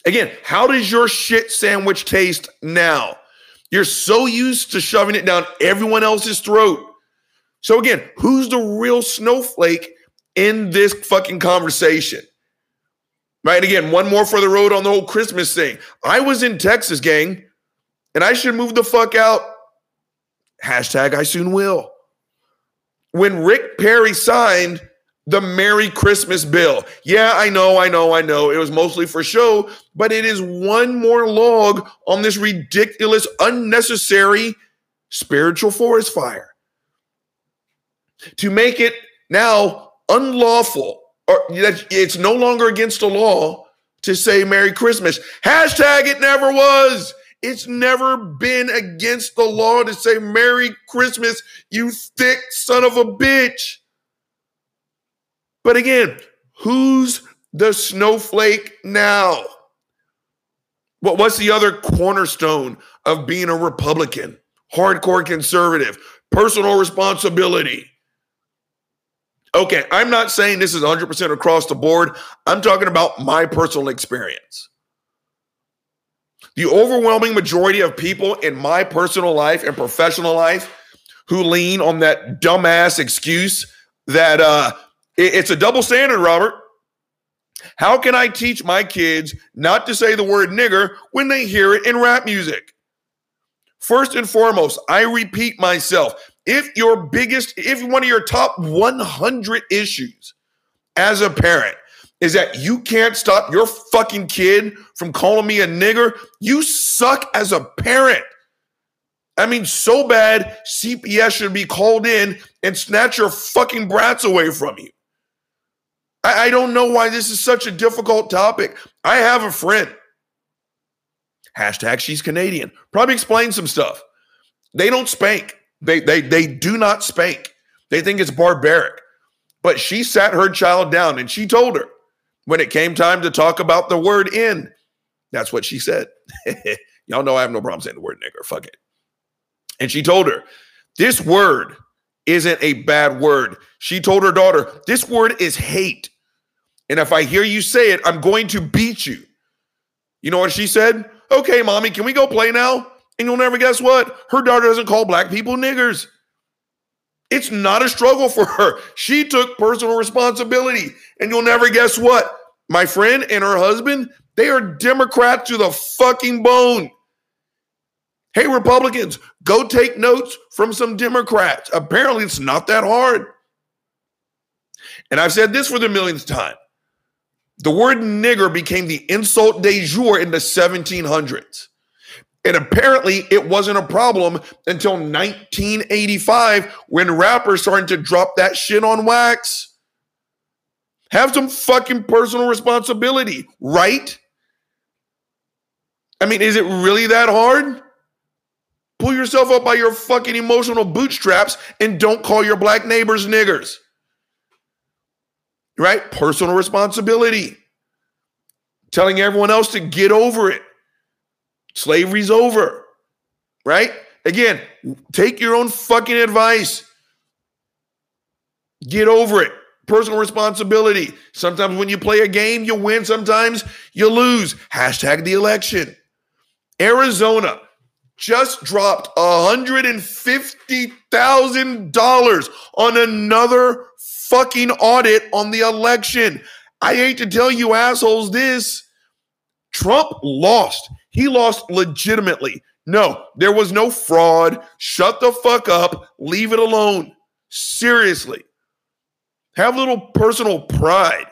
Again, how does your shit sandwich taste now? You're so used to shoving it down everyone else's throat. So again, who's the real snowflake in this fucking conversation? Right, again, one more for the road on the whole Christmas thing. I was in Texas, gang, and I should move the fuck out. Hashtag I soon will. When Rick Perry signed the Merry Christmas bill. Yeah, I know, I know, I know. It was mostly for show, but it is one more log on this ridiculous, unnecessary spiritual forest fire. To make it now unlawful. Or it's no longer against the law to say Merry Christmas. Hashtag it never was. It's never been against the law to say Merry Christmas, you thick son of a bitch. But again, who's the snowflake now? What, what's the other cornerstone of being a Republican? Hardcore conservative, personal responsibility. Okay, I'm not saying this is one hundred percent across the board. I'm talking about my personal experience. The overwhelming majority of people in my personal life and professional life who lean on that dumbass excuse that uh, it, it's a double standard, Robert. How can I teach my kids not to say the word nigger when they hear it in rap music? First and foremost, I repeat myself. If your biggest, if one of your top one hundred issues as a parent is that you can't stop your fucking kid from calling me a nigger, you suck as a parent. I mean, so bad, C P S should be called in and snatch your fucking brats away from you. I, I don't know why this is such a difficult topic. I have a friend. Hashtag she's Canadian. Probably explain some stuff. They don't spank. They, they, they do not spank. They think it's barbaric. But she sat her child down and she told her when it came time to talk about the word in, that's what she said. Y'all know I have no problem saying the word nigger. Fuck it. And she told her, this word isn't a bad word. She told her daughter, this word is hate. And if I hear you say it, I'm going to beat you. You know what she said? Okay, mommy, can we go play now? And you'll never guess what? Her daughter doesn't call black people niggers. It's not a struggle for her. She took personal responsibility. And you'll never guess what? My friend and her husband, they are Democrat to the fucking bone. Hey, Republicans, go take notes from some Democrats. Apparently, it's not that hard. And I've said this for the millionth time. The word nigger became the insult de jour in the seventeen hundreds. And apparently it wasn't a problem until nineteen eighty-five when rappers started to drop that shit on wax. Have some fucking personal responsibility, right? I mean, is it really that hard? Pull yourself up by your fucking emotional bootstraps and don't call your black neighbors niggers. Right? Personal responsibility. Telling everyone else to get over it. Slavery's over, right? Again, take your own fucking advice. Get over it. Personal responsibility. Sometimes when you play a game, you win. Sometimes you lose. Hashtag the election. Arizona just dropped one hundred fifty thousand dollars on another fucking audit on the election. I hate to tell you assholes this. Trump lost. He lost legitimately. No, there was no fraud. Shut the fuck up. Leave it alone. Seriously. Have a little personal pride.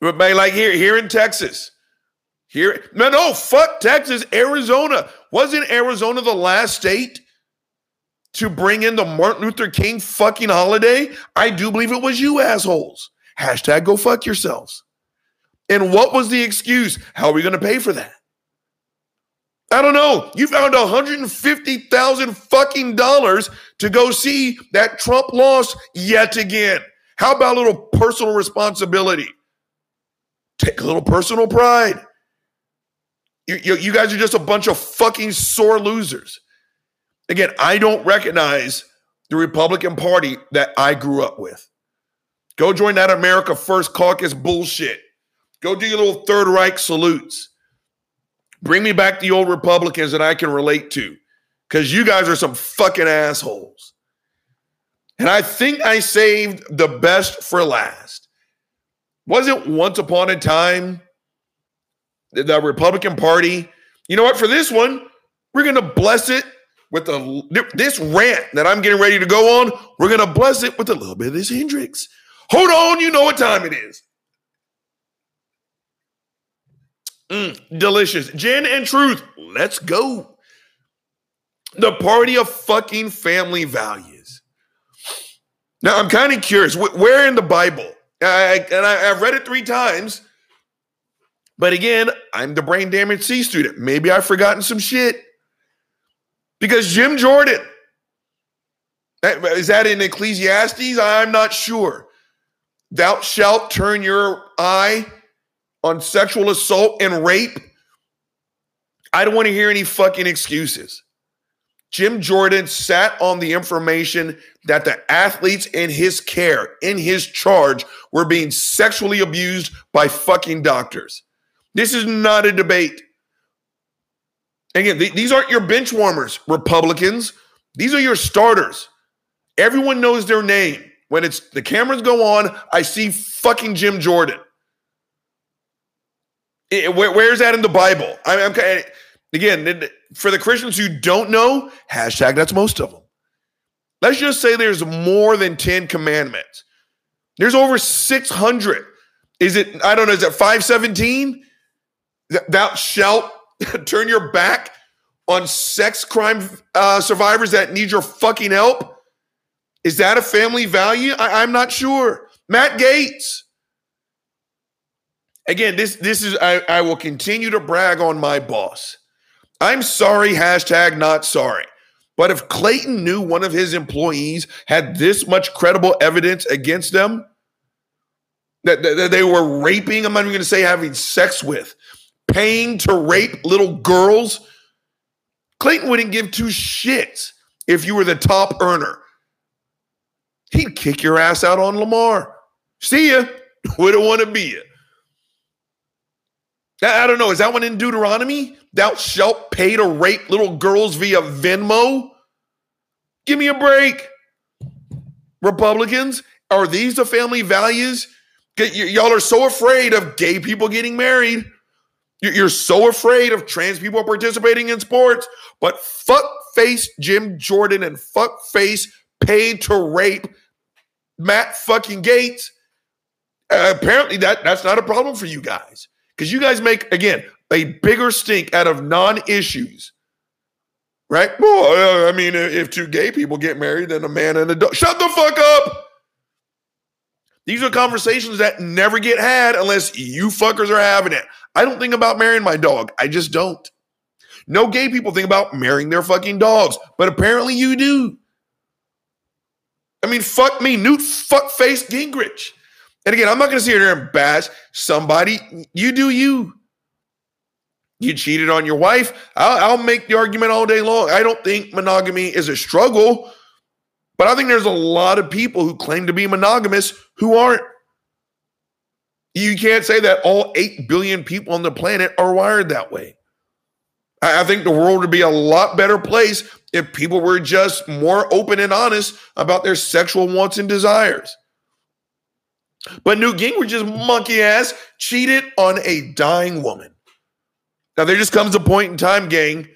But like here, here in Texas. Here, no, no, fuck Texas. Arizona. Wasn't Arizona the last state to bring in the Martin Luther King fucking holiday? I do believe it was you assholes. Hashtag go fuck yourselves. And what was the excuse? How are we going to pay for that? I don't know. You found one hundred fifty thousand dollars fucking dollars to go see that Trump lost yet again. How about a little personal responsibility? Take a little personal pride. You, you, you guys are just a bunch of fucking sore losers. Again, I don't recognize the Republican Party that I grew up with. Go join that America First Caucus bullshit. Go do your little Third Reich salutes. Bring me back the old Republicans that I can relate to, because you guys are some fucking assholes. And I think I saved the best for last. Wasn't once upon a time the Republican Party? You know what? For this one, we're going to bless it with a, this rant that I'm getting ready to go on. We're going to bless it with a little bit of this Hendrix. Hold on. You know what time it is. Mm, delicious. Gin and Truth. Let's go. The party of fucking family values. Now, I'm kind of curious. Where in the Bible? I, and I, I've read it three times. But again, I'm the brain damaged C student. Maybe I've forgotten some shit. Because Jim Jordan. Is that in Ecclesiastes? I'm not sure. Thou shalt turn your eye on sexual assault and rape. I don't want to hear any fucking excuses. Jim Jordan sat on the information that the athletes in his care, in his charge, were being sexually abused by fucking doctors. This is not a debate. Again, th- these aren't your bench warmers, Republicans. These are your starters. Everyone knows their name. When it's the cameras go on, I see fucking Jim Jordan. It, where, where's that in the Bible? I, I'm kind of, again, for the Christians who don't know, hashtag that's most of them. Let's just say there's more than ten commandments. There's over six hundred. Is it, I don't know, is it five seventeen? Thou shalt turn your back on sex crime uh, survivors that need your fucking help? Is that a family value? I, I'm not sure. Matt Gaetz. Again, this this is, I, I will continue to brag on my boss. I'm sorry, hashtag not sorry. But if Clayton knew one of his employees had this much credible evidence against them, that, that, that they were raping, I'm not even going to say having sex with, paying to rape little girls, Clayton wouldn't give two shits if you were the top earner. He'd kick your ass out on Lamar. See ya. Wouldn't want to be ya. I don't know. Is that one in Deuteronomy? Thou shalt pay to rape little girls via Venmo? Give me a break. Republicans, are these the family values? Y- y'all are so afraid of gay people getting married. You're so afraid of trans people participating in sports, but fuckface Jim Jordan and fuckface paid to rape Matt fucking Gaetz. Uh, apparently that, that's not a problem for you guys, because you guys make, again, a bigger stink out of non-issues, right? Well, I mean, if two gay people get married, then a man and a dog. Shut the fuck up! These are conversations that never get had unless you fuckers are having it. I don't think about marrying my dog. I just don't. No gay people think about marrying their fucking dogs, but apparently you do. I mean, fuck me, Newt fuckface Gingrich. And again, I'm not going to sit here and bash somebody. You do you. You cheated on your wife. I'll, I'll make the argument all day long. I don't think monogamy is a struggle, but I think there's a lot of people who claim to be monogamous who aren't. You can't say that all eight billion people on the planet are wired that way. I, I think the world would be a lot better place if people were just more open and honest about their sexual wants and desires. But Newt Gingrich's monkey ass cheated on a dying woman. Now, there just comes a point in time, gang,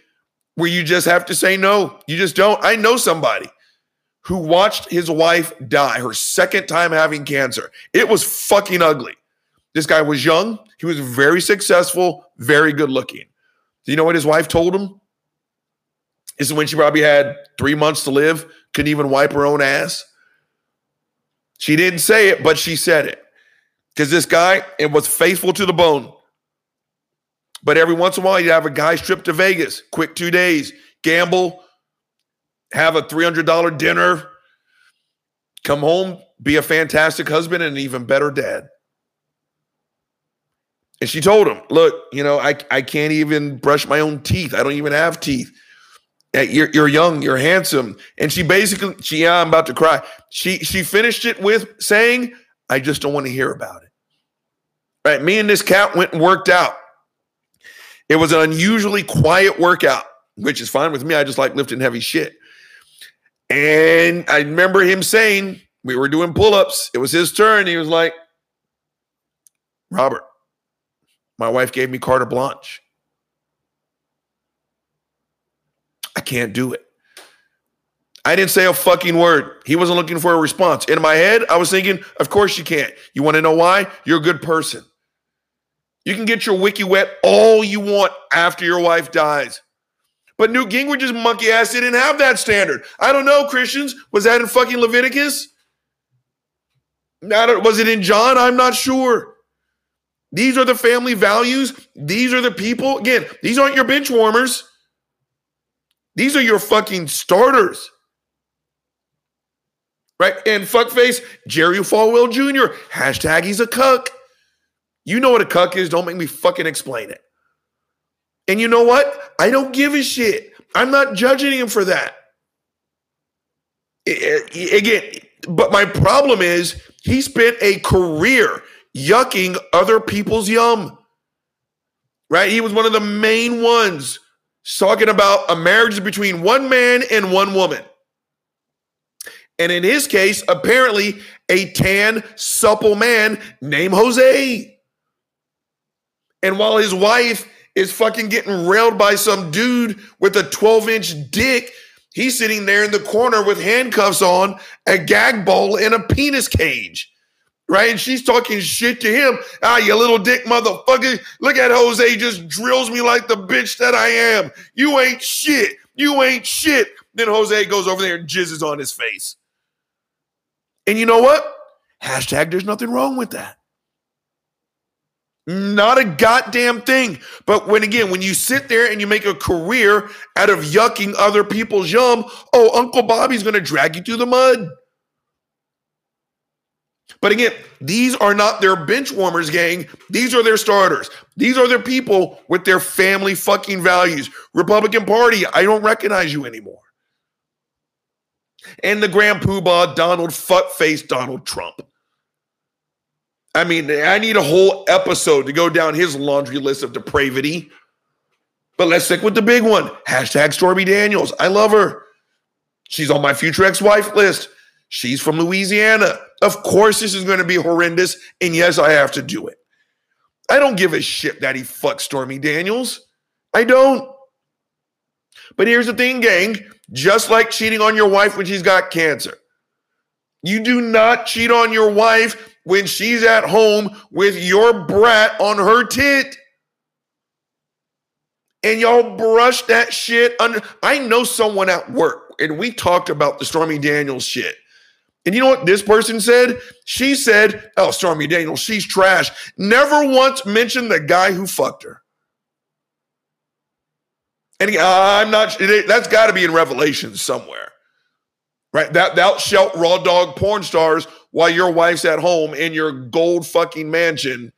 where you just have to say no. You just don't. I know somebody who watched his wife die, her second time having cancer. It was fucking ugly. This guy was young. He was very successful, very good looking. Do you know what his wife told him? This is when she probably had three months to live, couldn't even wipe her own ass. She didn't say it, but she said it. Because this guy, it was faithful to the bone. But every once in a while, you have a guy's trip to Vegas, quick two days, gamble, have a three hundred dollar dinner, come home, be a fantastic husband and an even better dad. And she told him, look, you know, I, I can't even brush my own teeth. I don't even have teeth. You're, you're young, you're handsome. And she basically, she, yeah, I'm about to cry. She, she finished it with saying, I just don't want to hear about it. Right? Me and this cat went and worked out. It was an unusually quiet workout, which is fine with me. I just like lifting heavy shit. And I remember him saying, we were doing pull-ups. It was his turn. He was like, Robert, my wife gave me carte blanche. I can't do it. I didn't say a fucking word. He wasn't looking for a response. In my head, I was thinking, of course you can't. You want to know why? You're a good person. You can get your wiki wet all you want after your wife dies. But Newt Gingrich's monkey ass didn't have that standard. I don't know, Christians. Was that in fucking Leviticus? Not, was it in John? I'm not sure. These are the family values. These are the people. Again, these aren't your bench warmers. These are your fucking starters. Right? And fuckface Jerry Falwell Junior Hashtag he's a cuck. You know what a cuck is. Don't make me fucking explain it. And you know what? I don't give a shit. I'm not judging him for that. It, it, again, but my problem is he spent a career yucking other people's yum. Right? He was one of the main ones talking about a marriage between one man and one woman. And in his case, apparently a tan, supple man named Jose. And while his wife is fucking getting railed by some dude with a twelve inch dick, he's sitting there in the corner with handcuffs on, a gag bowl, and a penis cage. Right? And she's talking shit to him. Ah, you little dick motherfucker. Look at Jose, just drills me like the bitch that I am. You ain't shit. You ain't shit. Then Jose goes over there and jizzes on his face. And you know what? Hashtag there's nothing wrong with that. Not a goddamn thing. But when, again, when you sit there and you make a career out of yucking other people's yum, oh, Uncle Bobby's going to drag you through the mud. But again, these are not their bench warmers, gang. These are their starters. These are their people with their family fucking values. Republican Party, I don't recognize you anymore. And the grand poobah, Donald fuckface Donald Trump. I mean, I need a whole episode to go down his laundry list of depravity. But let's stick with the big one. Hashtag Stormy Daniels. I love her. She's on my future ex-wife list. She's from Louisiana. Of course this is going to be horrendous, and yes, I have to do it. I don't give a shit that he fucked Stormy Daniels. I don't. But here's the thing, gang. Just like cheating on your wife when she's got cancer. You do not cheat on your wife when she's at home with your brat on her tit. And y'all brush that shit under. I know someone at work, and we talked about the Stormy Daniels shit. And you know what this person said? She said, oh, Stormy Daniels, she's trash. Never once mentioned the guy who fucked her. And uh, I'm not, that's got to be in Revelations somewhere, right? That thou shalt raw dog porn stars while your wife's at home in your gold fucking mansion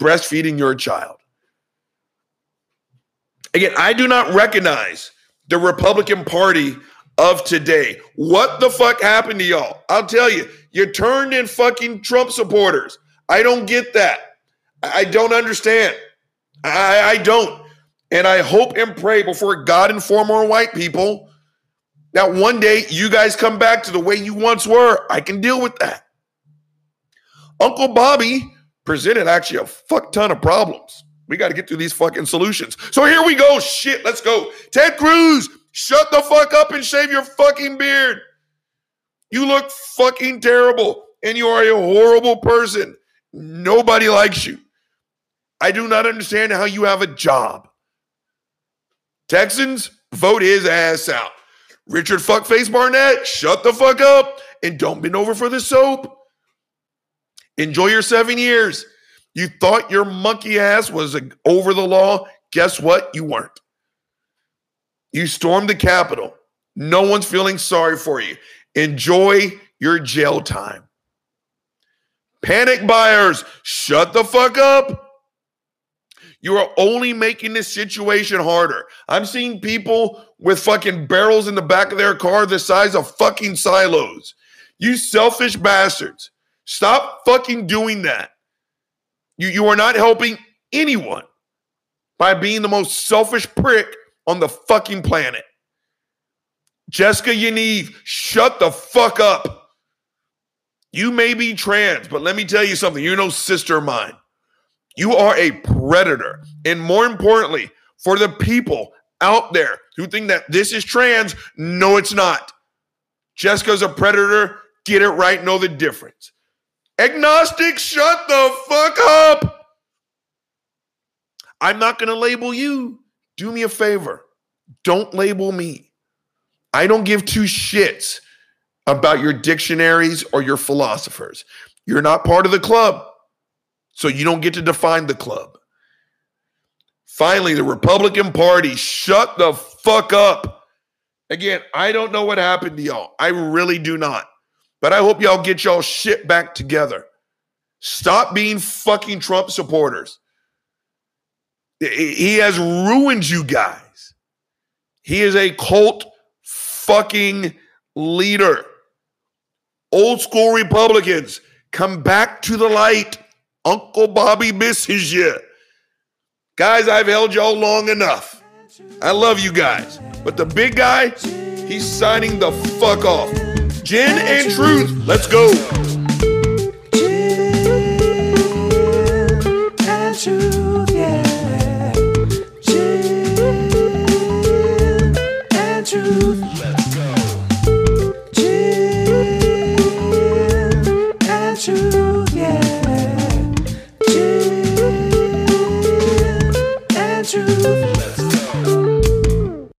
breastfeeding your child. Again, I do not recognize the Republican Party of today. What the fuck happened to y'all? I'll tell you, you turned in fucking Trump supporters. I don't get that. I don't understand. I, I don't. And I hope and pray before God and former white people that one day you guys come back to the way you once were. I can deal with that. Uncle Bobby presented actually a fuck ton of problems. We got to get through these fucking solutions. So here we go. Shit, let's go. Ted Cruz, shut the fuck up and shave your fucking beard. You look fucking terrible and you are a horrible person. Nobody likes you. I do not understand how you have a job. Texans, vote his ass out. Richard fuckface Barnett, shut the fuck up and don't bend over for the soap. Enjoy your seven years. You thought your monkey ass was over the law. Guess what? You weren't. You stormed the Capitol. No one's feeling sorry for you. Enjoy your jail time. Panic buyers, shut the fuck up. You are only making this situation harder. I'm seeing people with fucking barrels in the back of their car the size of fucking silos. You selfish bastards. Stop fucking doing that. You, you are not helping anyone by being the most selfish prick on the fucking planet. Jessica Yaniv, shut the fuck up. You may be trans, but let me tell you something. You're no sister of mine. You are a predator. And more importantly, for the people out there who think that this is trans, no, it's not. Jessica's a predator. Get it right. Know the difference. Agnostic, shut the fuck up. I'm not going to label you. Do me a favor. Don't label me. I don't give two shits about your dictionaries or your philosophers. You're not part of the club, so you don't get to define the club. Finally, the Republican Party, shut the fuck up. Again, I don't know what happened to y'all. I really do not. But I hope y'all get y'all shit back together. Stop being fucking Trump supporters. He has ruined you guys. He is a cult fucking leader. Old school Republicans, come back to the light. Uncle Bobby misses you. Guys, I've held y'all long enough. I love you guys. But the big guy, he's signing the fuck off. Gin and Truth, let's go. Gin and Truth, yeah. Gin and Truth.